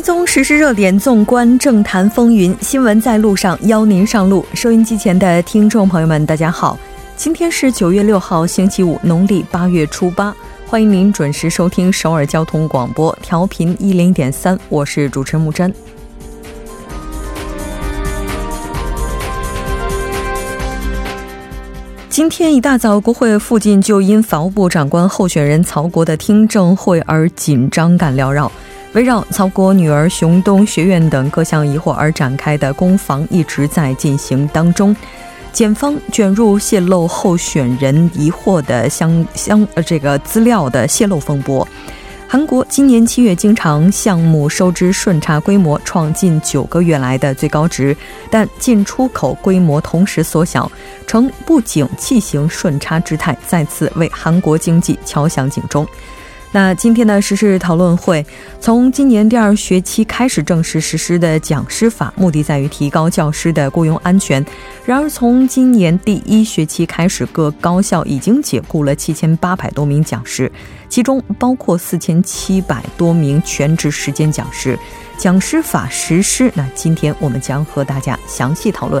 追踪时事热点，纵观政坛风云，新闻在路上邀您上路。收音机前的听众朋友们，大家好， 今天是9月6号星期五， 农历8月初8， 欢迎您准时收听首尔交通广播 调频10.3， 我是主持人木真。 今天一大早，国会附近就因法务部长官候选人曹国的听证会而紧张感缭绕， 围绕曹国女儿熊东学院等各项疑惑而展开的攻防一直在进行当中， 检方卷入泄露候选人疑惑的资料的泄露风波。 韩国今年7月经常项目收支顺差规模创近9个月来的最高值， 但进出口规模同时缩小， 呈不景气型顺差之态，再次为韩国经济敲响警钟。 那今天的时事讨论会， 从今年第2学期开始正式实施的讲师法， 目的在于提高教师的雇佣安全。 然而从今年第1学期开始， 各高校已经解雇了 7800多名讲师， 其中包括 4700多名全职时间讲师。 讲师法实施， 那今天我们将和大家详细讨论。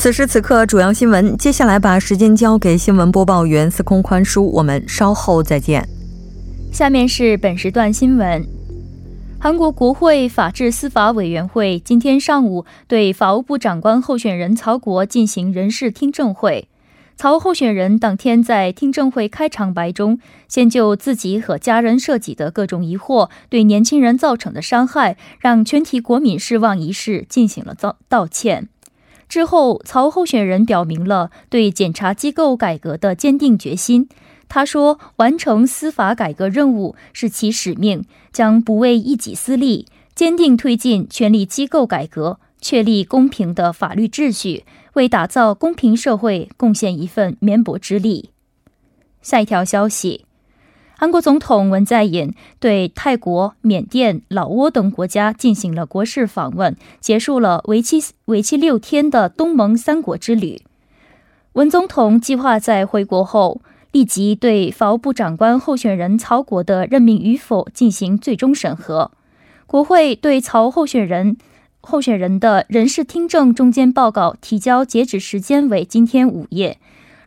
此时此刻主要新闻， 接下来把时间交给新闻播报员 司空宽叔， 我们稍后再见。 下面是本时段新闻。 韩国国会法制司法委员会 今天上午对法务部长官候选人曹国进行人事听证会。 曹候选人当天在听证会开场白中， 先就自己和家人涉及的各种疑惑， 对年轻人造成的伤害， 让全体国民失望一事进行了道歉。 之后，曹候选人表明了对检察机构改革的坚定决心。 他说，完成司法改革任务是其使命， 将不为一己私利， 坚定推进权力机构改革， 确立公平的法律秩序， 为打造公平社会贡献一份绵薄之力。 下一条消息， 韩国总统文在寅 对泰国、 缅甸、 老挝等国家进行了国事访问， 结束了为期6天 的东盟3国之旅。 文总统计划在回国后 立即对法务部长官候选人曹国的任命与否进行最终审核。 国会对曹候选人的人事听证中间报告提交截止时间为今天午夜。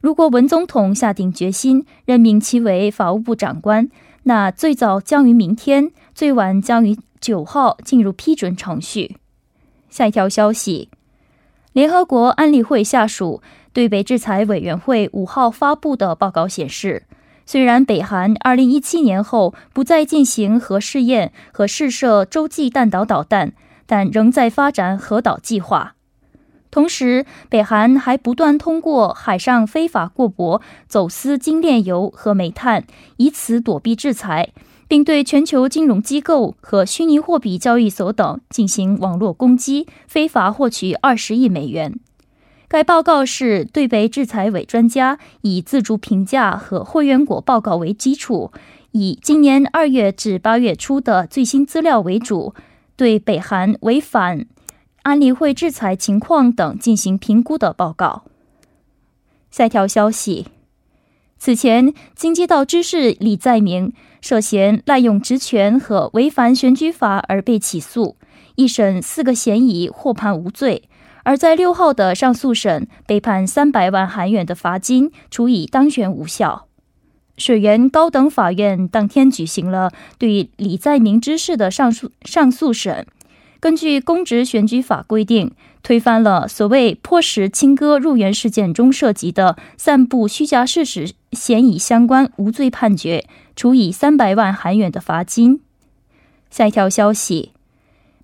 如果文总统下定决心任命其为法务部长官， 那最早将于明天， 最晚将于9号 进入批准程序。 下一条消息， 联合国安理会下属 对北制裁委员会 5号 发布的报告显示， 虽然北韩 2017年 后 不再进行核试验 和试射洲际弹道导弹， 但仍在发展核导计划。 同时，北韩还不断通过海上非法过泊走私精炼油和煤炭， 以此躲避制裁， 并对全球金融机构和虚拟货币交易所等进行网络攻击， 非法获取20亿美元。 该报告是对北制裁委专家 以自主评价和会员国报告为基础， 以今年 2月 至 8月 初的最新资料为主， 对北韩违反 安理会制裁情况等进行评估的报告。 下一条消息， 此前京畿道知事李在明 涉嫌滥用职权和违反选举法而被起诉， 1审4个嫌疑， 获判无罪。 而在6号的上诉审， 被判300万韩元的罚金， 处以当选无效。 水原高等法院 当天举行了对李在明知事的上诉审， 根据公职选举法规定， 推翻了所谓迫使亲哥入园事件中涉及的散布虚假事实嫌疑相关无罪判决， 处以300万韩元的罚金。下一条消息，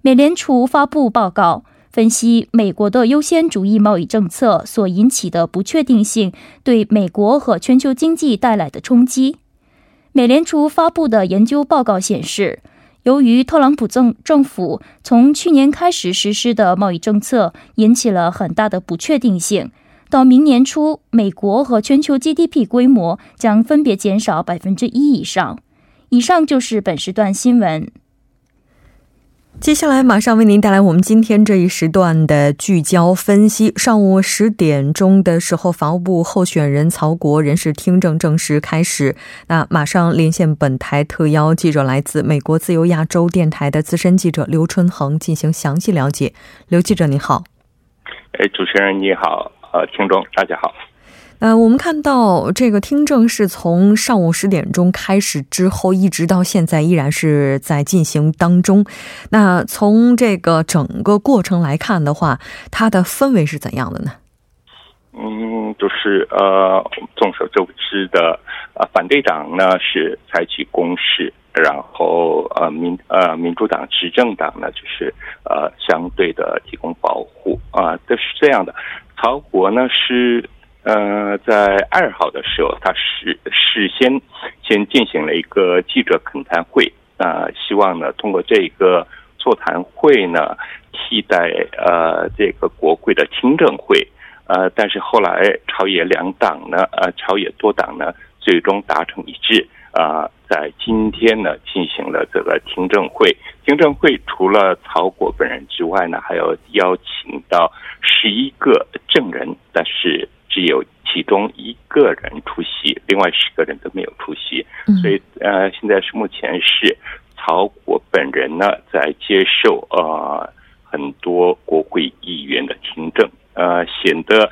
美联储发布报告，分析美国的优先主义贸易政策所引起的不确定性对美国和全球经济带来的冲击。美联储发布的研究报告显示，由于特朗普政府从去年开始实施的贸易政策引起了很大的不确定性，到明年初，美国和全球 GDP 规模将分别减少 1% 以上。以上就是本时段新闻。接下来马上为您带来我们今天这一时段的聚焦分析。上午10点钟的时候，法务部候选人曹国人事听证正式开始。那马上连线本台特邀记者，来自美国自由亚洲电台的资深记者刘春恒进行详细了解。刘记者你好。主持人你好，听众大家好。我们看到这个听证是从上午10点钟开始之后，一直到现在依然是在进行当中。那从这个整个过程来看的话，它的氛围是怎样的呢？就是众所周知的，反对党呢是采取攻势，然后民主党执政党呢就是相对的提供保护啊，这是这样的。曹国呢是。在2号的时候，他事先进行了一个记者恳谈会，希望呢通过这个座谈会呢替代这个国会的听证会，但是后来朝野多党呢最终达成一致，在今天呢进行了这个听证会。听证会除了曹国本人之外呢，还有邀请到11个证人，但是只有其中1个人出席，另外10个人都没有出席。所以现在是目前是曹国本人呢在接受很多国会议员的听证，显得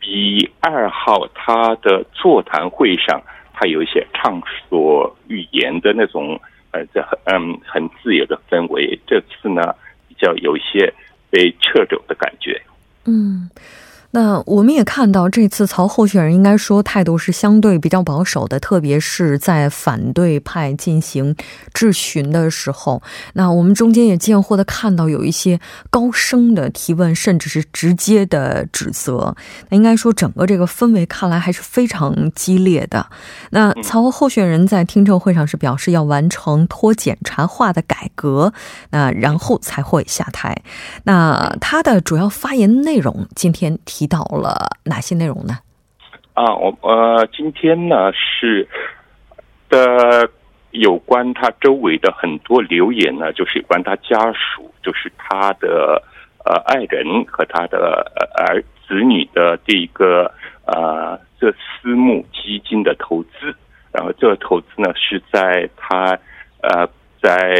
比2号他的座谈会上他有一些畅所欲言的那种很自由的氛围，这次呢比较有一些被掣肘的感觉。那我们也看到这次曹候选人应该说态度是相对比较保守的，特别是在反对派进行质询的时候，那我们中间也见获的看到有一些高声的提问，甚至是直接的指责。那应该说整个这个氛围看来还是非常激烈的。那曹候选人在听证会上是表示要完成脱检察化的改革，那然后才会下台。那他的主要发言内容今天提到了哪些内容呢？今天呢是的有关他周围的很多留言呢，就是有关他家属，就是他的爱人和他的子女的这个这私募基金的投资，然后这个投资呢是在他在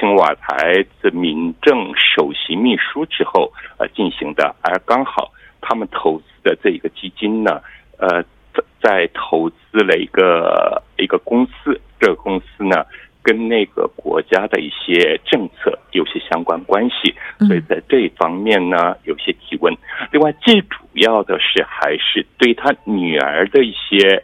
青瓦台的民政首席秘书之后进行的，而刚好他们投资的这个基金呢，在投资了一个公司，这个公司呢跟那个国家的一些政策有些相关关系，所以在这方面呢有些提问。另外最主要的是还是对他女儿的一些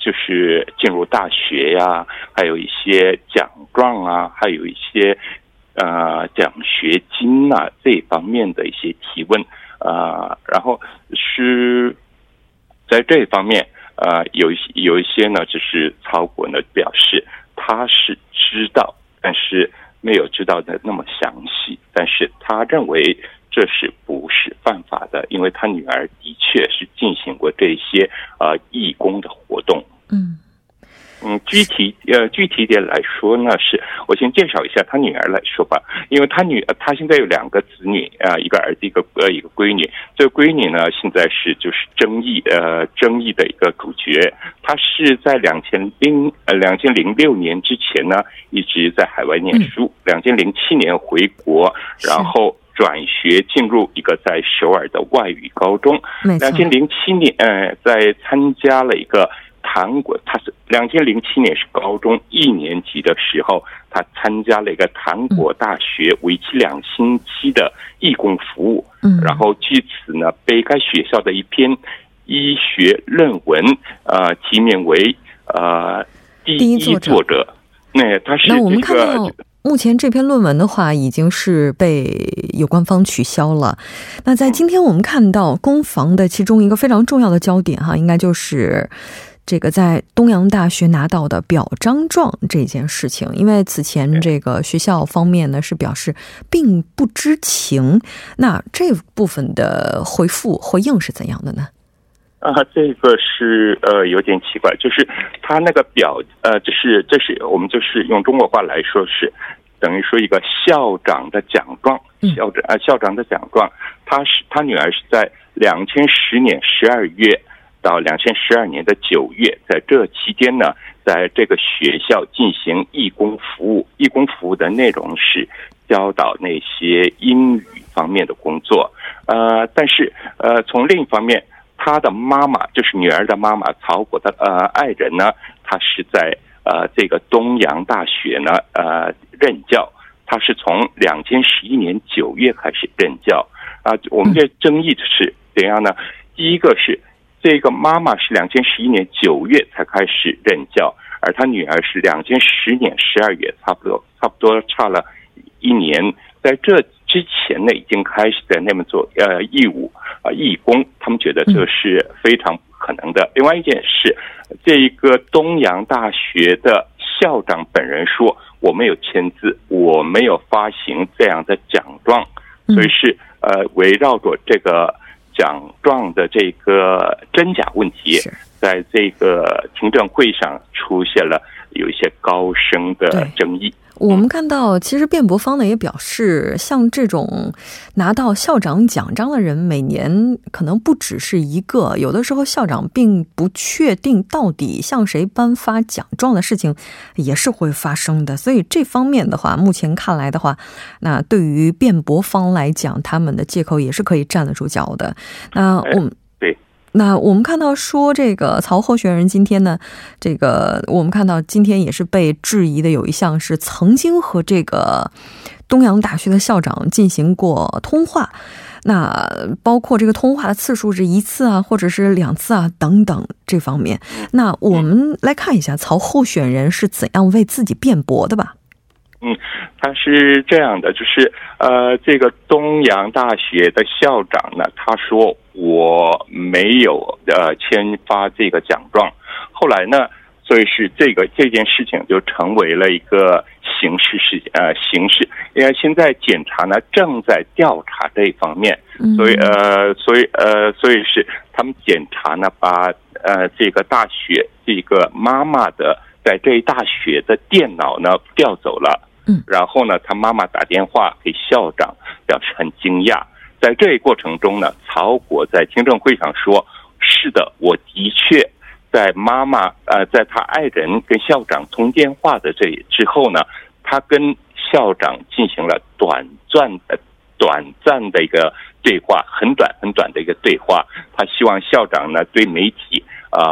就是进入大学呀，还有一些奖状啊，还有一些奖学金啊这方面的一些提问。然后是在这方面，有一些呢，就是曹国呢表示他是知道，但是没有知道的那么详细，但是他认为这是不是犯法的，因为他女儿的确是进行过这些义工的活动。具体点来说呢，是我先介绍一下他女儿来说吧，因为他现在有2个子女，一个儿子一个闺女。这个闺女呢现在是就是争议的一个主角，她是在2006年之前呢一直在海外念书，2007年回国，然后转学进入一个在首尔的外语高中，2007年在参加了一个韩国，他是2007年是高中1年级的时候，他参加了一个韩国大学为期2星期的义工服务，然后据此呢被该学校的一篇医学论文提名为第一作者。那我们看到目前这篇论文的话已经是被有关方取消了。那在今天我们看到攻防的其中一个非常重要的焦点哈，应该就是 这个在东洋大学拿到的表彰状这件事情，因为此前这个学校方面呢是表示并不知情，那这部分的回复回应是怎样的呢？ 这个是有点奇怪， 就是他那个表，我们就是用中国话来说是 等于说一个校长的奖状， 他女儿是在2010年 12月 到 2012年的9月， 在这期间呢 在这个学校进行义工服务， 义工服务的内容是 教导那些英语方面的工作。 但是从另一方面， 她的妈妈， 就是女儿的妈妈 曹博的爱人呢， 她是在这个东洋大学呢 任教， 她是从 2011年 9月 开始任教。 我们这争议是怎样呢？ 第一个是 这个妈妈是 2011年 9月 才开始任教， 而她女儿是 2010年 12月， 差不多差了一年。 在这之前呢， 已经开始在那边做义工， 他们觉得这是非常不可能的。 另外一件事， 这个东洋大学的校长本人说， 我没有签字， 我没有发行这样的奖状， 所以是围绕着这个 奖状的这个真假问题， 在这个听证会上出现了有一些高声的争议。 我们看到其实辩驳方呢也表示，像这种拿到校长奖章的人每年可能不只是一个，有的时候校长并不确定到底向谁颁发奖状的事情也是会发生的，所以这方面的话目前看来的话，那对于辩驳方来讲他们的借口也是可今天呢， 那我们看到说这个曹候选人今天呢，这个我们看到今天也是被质疑的有一项是曾经和这个东洋大学的校长进行过通话， 那包括这个通话的次数是一次啊或者是两次啊等等这方面，那我们来看一下曹候选人是怎样为自己辩驳的吧。 他是这样的，就是这个东洋大学的校长呢，他说我没有签发这个奖状。 后来呢，所以是这件事情就成为了一个刑事事件， 因为现在检察呢正在调查这一方面， 所以是他们检察呢把这个大学这个妈妈的在这一大学的电脑呢调走了。 然后呢他妈妈打电话给校长表示很惊讶。 在这一过程中呢， 曹国在听证会上说， 是的，我的确在他爱人跟校长通电话的之后呢， 他跟校长进行了短暂的一个对话， 很短的一个对话。 他希望校长呢对媒体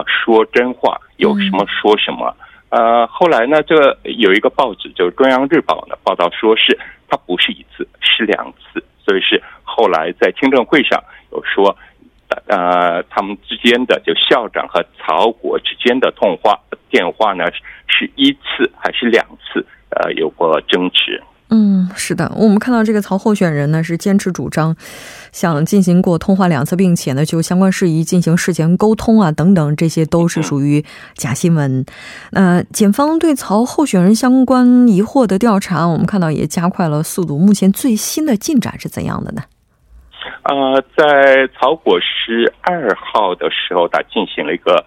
说真话， 有什么说什么。 后来呢，这有一个报纸就是中央日报呢报道说是他不是一次是两次， 所以是后来在听证会上有说他们之间的就校长和曹国之间的电话呢是一次还是两次有过争执。 是的，我们看到这个曹候选人呢是坚持主张想进行过通话两次，并且呢 就相关事宜进行事前沟通啊等等，这些都是属于假新闻。 检方对曹候选人相关疑惑的调查， 我们看到也加快了速度， 目前最新的进展是怎样的呢？ 在曹国12号的时候， 他进行了一个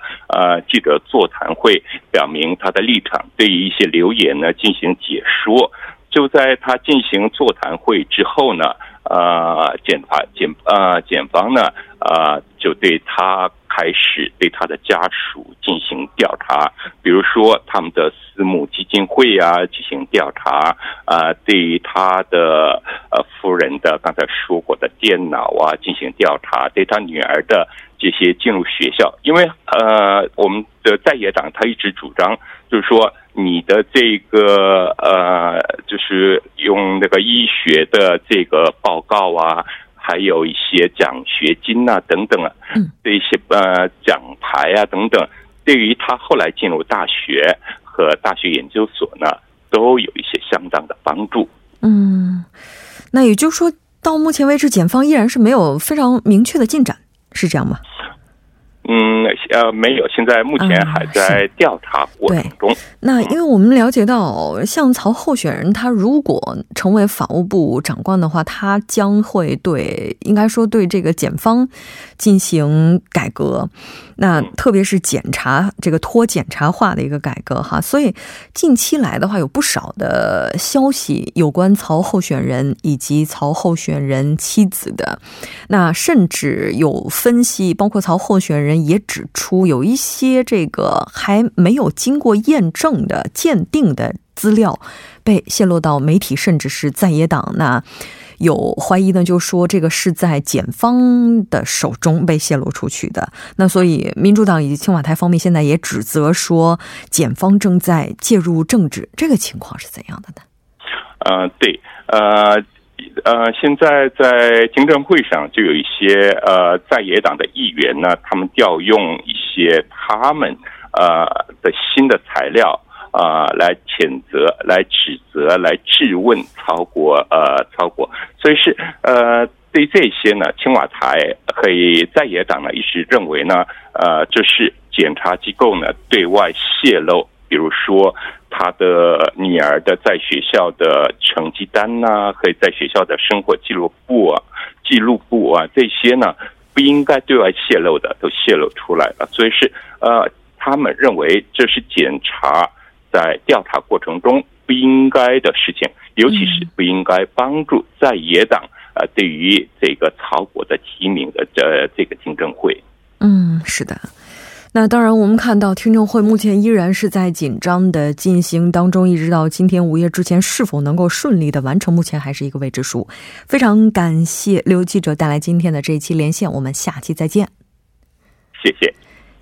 记者座谈会， 表明他的立场， 对于一些流言呢 进行解说。 就在他进行座谈会之后呢， 检方呢就对他开始对他的家属进行调查， 比如说他们的私募基金会啊， 进行调查， 对于他的夫人的刚才说过的电脑啊， 进行调查， 对他女儿的这些进入学校， 因为我们的在野党他一直主张， 就是说 你的这个就是用那个医学的这个报告啊， 还有一些奖学金啊等等啊， 这些奖牌啊等等，对于他后来进入大学和大学研究所呢，都有一些相当的帮助。嗯，那也就是说到目前为止检方依然是没有非常明确的进展，是这样吗？没有，现在目前还在调查过程中。那因为我们了解到像曹候选人他如果成为法务部长官的话，他将会对应该说对这个检方进行改革，那特别是检察这个脱检察化的一个改革哈，所以近期来的话有不少的消息有关曹候选人以及曹候选人妻子的，那甚至有分析包括曹候选人也指出有一些这个还没有经过验证的鉴定的资料被泄露到媒体甚至是在野党，那有怀疑呢就说这个是在检方的手中被泄露出去的，那所以民主党以及青瓦台方面现在也指责说检方正在介入政治，这个情况是怎样的呢？现在在听证会上就有一些在野党的议员呢，他们调用一些他们的新的材料来谴责、来指责、来质问曹国，所以是对这些呢，青瓦台和在野党呢一直认为呢，这是检察机构呢对外泄露。比如说他的女儿的在学校的成绩单呐、和在学校的生活记录簿啊，这些呢不应该对外泄露的都泄露出来了，所以是他们认为这是检察在调查过程中不应该的事情，尤其是不应该帮助在野党对于这个曹国的提名的这个听证会。嗯，是的。那当然我们看到听证会目前依然是在紧张的进行当中，一直到今天午夜之前是否能够顺利的完成目前还是一个未知数。非常感谢刘记者带来今天的这一期连线，我们下期再见。谢谢。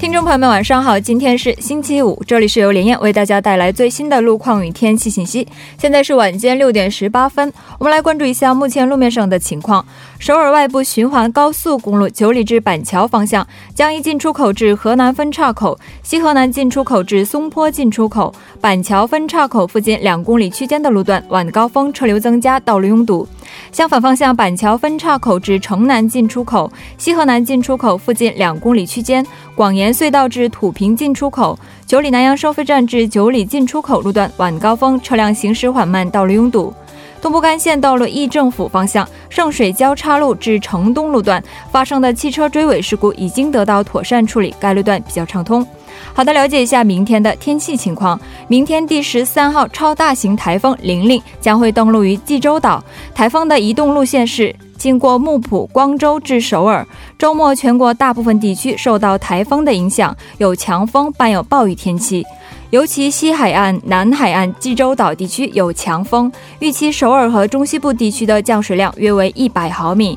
听众朋友们晚上好，今天是星期五，这里是由连燕为大家带来最新的路况与天气信息。现在是晚间6点18分，我们来关注一下目前路面上的情况。首尔外部循环高速公路九里至板桥方向，江一进出口至河南分岔口、西河南进出口至松坡进出口、板桥分岔口附近2公里区间的路段晚高峰车流增加，道路拥堵。相反方向，板桥分岔口至城南进出口、西河南进出口附近2公里区间、广延隧道至土平进出口、九里南阳收费站至九里进出口路段晚高峰车辆行驶缓慢，道路拥堵。东部干线到了议政府方向，圣水交叉路至城东路段发生的汽车追尾事故已经得到妥善处理，该路段比较畅通。好的，了解一下明天的天气情况。明天第13号超大型台风玲玲将会登陆于济州岛，台风的移动路线是经过木浦、光州至首尔。周末全国大部分地区受到台风的影响，有强风伴有暴雨天气，尤其西海岸、南海岸、济州岛地区有强风，预期首尔和中西部地区的降水量约为100毫米，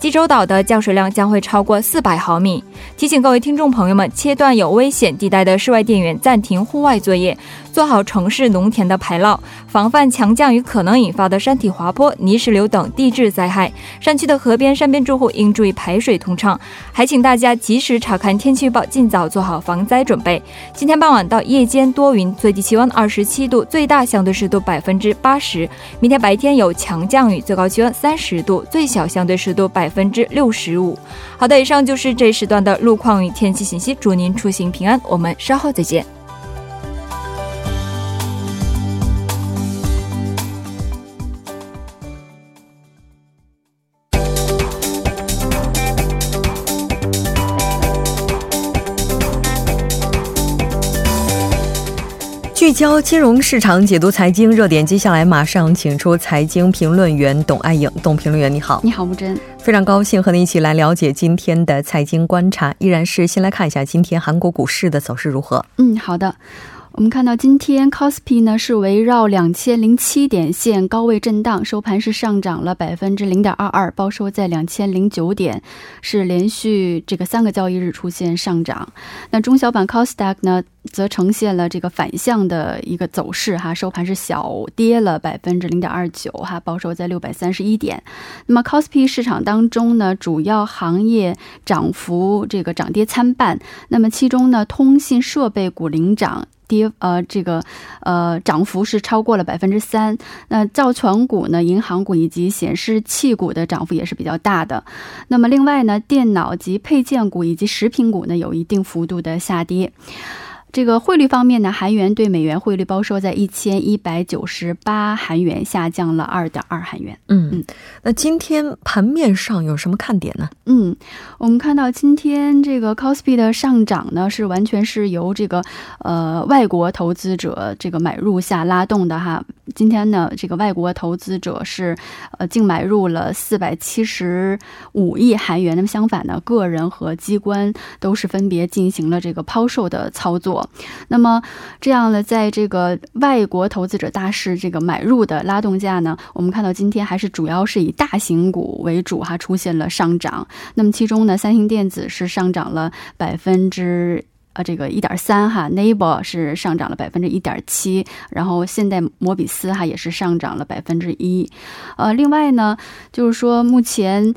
济州岛的降水量将会超过400毫米。提醒各位听众朋友们，切断有危险地带的室外电源，暂停户外作业，做好城市农田的排涝，防范强降雨可能引发的山体滑坡、泥石流等地质灾害。山区的河边、山边住户应注意排水通畅，还请大家及时查看天气预报，尽早做好防灾准备。今天傍晚到夜间多云，最低气温27度，最大相对湿度80%。明天白天有强降雨，最高气温30度，最小相对湿度65%。好的，以上就是这时段的路况与天气信息，祝您出行平安，我们稍后再见。聚焦金融市场，解读财经热点，接下来马上请出财经评论员董爱颖。董评论员你好。你好木真，非常高兴和您一起来了解今天的财经观察。依然是先来看一下今天韩国股市的走势如何。好的，我们看到今天 KOSPI 呢是围绕 2007.点线 高位震荡， 收盘是上涨了 0.22%， 报收在 2009点， 是连续这个3个交易日出现上涨。 那中小板 KOSDAQ 呢则呈现了这个反向的一个走势， 收盘是小跌了 0.29%， 报收在 631点。 那么 KOSPI 市场当中呢主要行业涨幅这个涨跌参半， 那么其中呢通信设备股领涨， 涨幅是超过了 3%。 那造船股呢， 银行股以及显示器股的 涨幅也是比较大的。 那么另外呢， 电脑及配件股 以及食品股呢， 有一定幅度的下跌。 这个汇率方面呢， 韩元对美元汇率 报收在 1198韩元， 下降了 2.2韩元。 那今天盘面上有什么看点呢？ 我们看到今天这个 KOSPI 的上涨呢， 是完全是由这个外国投资者这个买入下拉动的哈。 今天呢这个外国投资者是净买入了 475亿韩元， 那么相反呢， 个人和机关都是分别进行了这个抛售的操作。 那么这样呢在这个外国投资者大势这个买入的拉动下呢， 我们看到今天还是主要是以大型股为主， 出现了上涨。 那么其中呢， 三星电子是上涨了 1.3%， Naver 是上涨了 1.7%， 然后现代摩比斯也是上涨了 1%。 另外呢就是说目前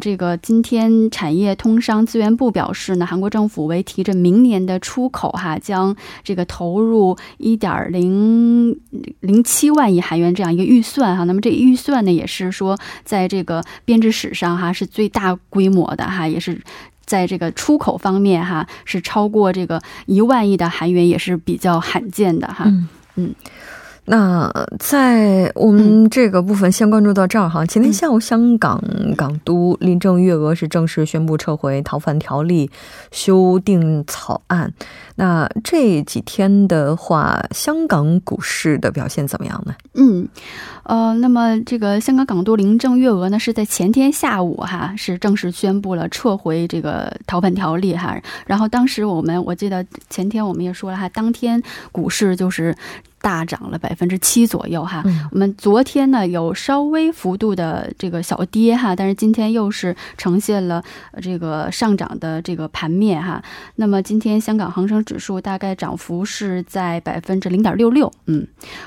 这个今天产业通商资源部表示呢， 韩国政府为提着明年的出口， 将这个投入 1.007万亿韩元 这样一个预算。 那么这预算呢， 也是说在这个编制史上 是最大规模的， 也是 在这个出口方面， 是超过这个1万亿的韩元， 也是比较罕见的。 那在我们这个部分先关注到这儿。 前天下午香港港督林郑月娥是正式宣布撤回逃犯条例修订草案。 那这几天的话香港股市的表现怎么样呢？ 那么这个香港港督林郑月娥呢， 是在前天下午 是正式宣布了撤回这个逃犯条例。 然后当时我记得前天我们也说了， 当天股市就是 大涨了 7% 左右。 我们昨天呢 有稍微幅度的这个小跌， 但是今天又是呈现了这个上涨的这个盘面。 那么今天香港恒生指数 大概涨幅是在 0.66%。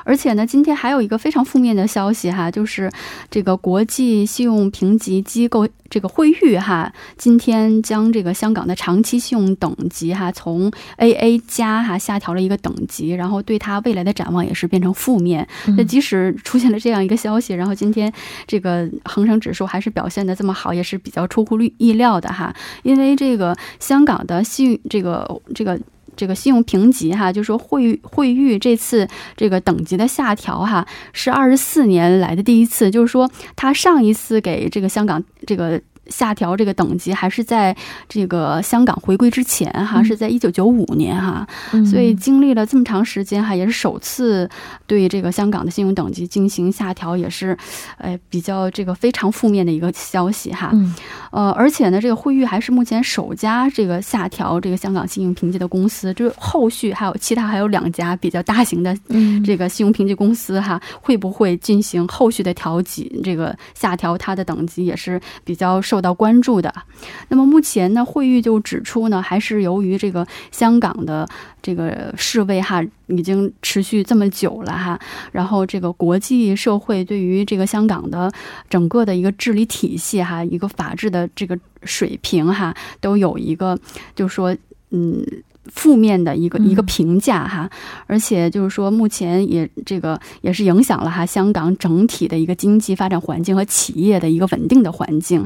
而且呢， 今天还有一个非常负面的消息， 就是这个国际信用评级机构 这个惠誉 今天将这个香港的长期信用等级 从 AA+, 下调了一个等级， 然后对它未来的展望也是变成负面。 即使出现了这样一个消息， 然后今天这个恒生指数还是表现得这么好， 也是比较出乎意料的。 因为这个香港的信用评级 就是说惠誉这次这个等级的下调 是 24年来的第一次， 就是说它上一次给这个香港下调这个等级， 还是在这个香港回归之前， 是在 1995年。 所以经历了这么长时间， 也是首次对这个香港的信用等级进行下调， 也是比较这个非常负面的一个消息。 而且呢这个惠誉还是目前首家这个下调这个香港信用评级的公司，就后续还有其他两家比较大型的这个信用评级公司 会不会进行后续的调整这个下调它的等级， 也是比较受到关注的。 那么目前呢， 惠誉就指出呢， 还是由于这个香港的这个示威 已经持续这么久了， 然后这个国际社会对于这个香港的整个的一个治理体系 一个法治的这个水平 都有一个就是说 负面的一个评价。 而且就是说目前也是影响了 香港整体的一个经济发展环境和企业的一个稳定的环境。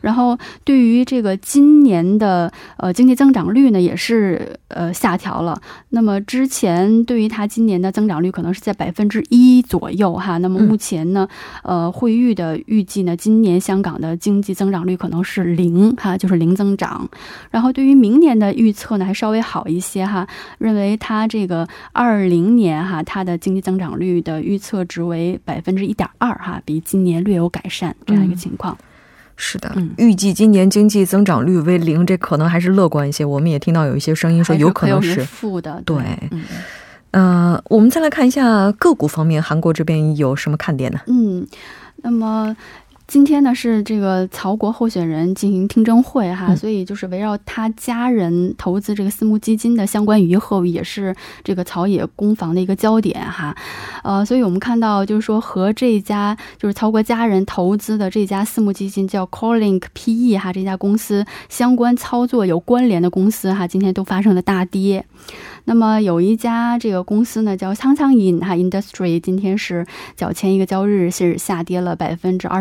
然后对于这个今年的 经济增长率呢， 也是下调了。 那么之前对于它今年的增长率可能是在 1% 左右。 那么目前呢， 惠誉的预计呢， 今年香港的经济增长率可能是 0， 就是0增长。 然后对于明年的预测呢， 还稍微 好一些， 认为它这个2020年 它的经济增长率的预测值为 1.2%， 比今年略有改善这样一个情况。是的，预计今年经济增长率为0， 这可能还是乐观一些，我们也听到有一些声音说有可能是负的。对，我们再来看一下个股方面韩国这边有什么看点呢？那么 今天呢是这个曹国候选人进行听证会哈，所以就是围绕他家人投资这个私募基金的相关与业后也是这个朝野攻防的一个焦点哈。所以我们看到就是说和这家Colink PE 哈，这家公司相关操作有关联的公司哈，今天都发生了大跌。 那么有一家这个公司呢叫苍苍银哈Industry， 今天是较前一个交易日是下跌了28%。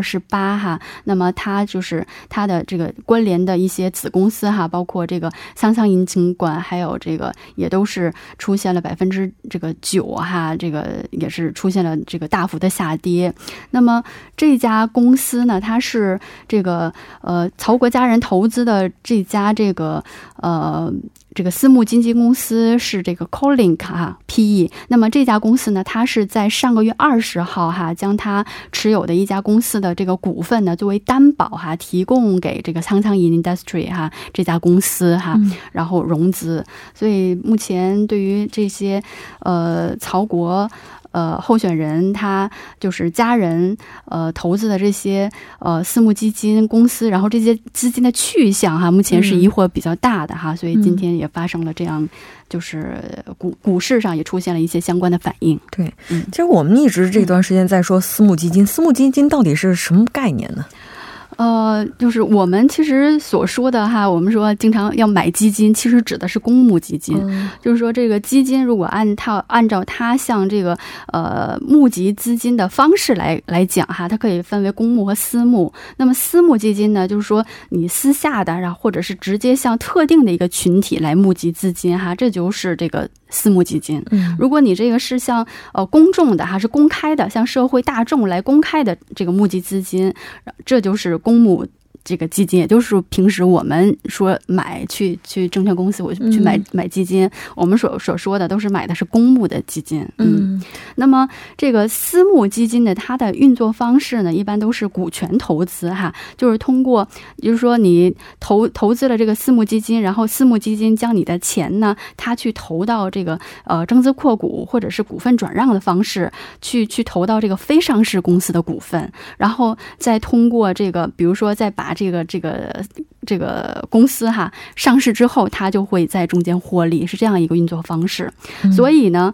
那么它就是它的这个关联的一些子公司哈，包括这个桑桑银尽管还有这个也都是出现了9%哈，这个也是出现了这个大幅的下跌。那么这家公司呢，它是这个曹国家人投资的这家这个私募基金公司是这个 Colink PE， 那么这家公司呢它是在上个月20号哈，将它持有的一家公司的这个股份呢作为担保哈，提供给这个苍苍银 Industry 哈这家公司哈，然后融资。所以目前对于这些曹国 候选人他就是家人投资的这些私募基金公司，然后这些资金的去向哈，目前是疑惑比较大的哈，所以今天也发生了这样。 就是股市上也出现了一些相关的反应。对，其实我们一直这段时间在说私募基金，私募基金到底是什么概念呢？ 就是我们其实所说的哈，我们说经常要买基金，其实指的是公募基金，就是说这个基金如果按照他向这个募集资金的方式来讲哈，它可以分为公募和私募。那么私募基金呢，就是说你私下的，或者是直接向特定的一个群体来募集资金哈，这就是这个 私募基金。如果你这个是向公众的还是公开的，向社会大众来公开的这个募集资金，这就是公募 这个基金，就是平时我们买基金，我们所说的都是买的是公募的基金。那么这个私募基金的它的运作方式呢，一般都是股权投资哈，就是通过就是说你投资了这个私募基金，然后私募基金将你的钱呢，它去投到这个增资扩股或者是股份转让的方式去投到这个非上市公司的股份，然后再通过这个比如说再把 这个公司哈上市之后，它就会在中间获利，是这样一个运作方式。所以呢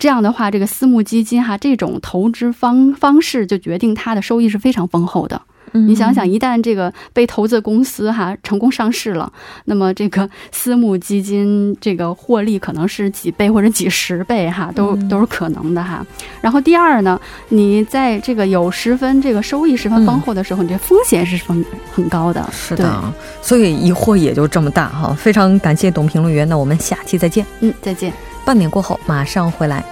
这样的话这个私募基金哈，这种投资方式就决定它的收益是非常丰厚的。 你想想，一旦这个被投资公司哈成功上市了，那么这个私募基金这个获利可能是几倍或者几十倍哈，都是可能的哈。然后第二呢，你在这个有十分这个收益十分丰厚的时候，你这风险是很高的。是的，所以疑惑也就这么大哈。非常感谢董评论员，那我们下期再见。再见。半点过后马上回来。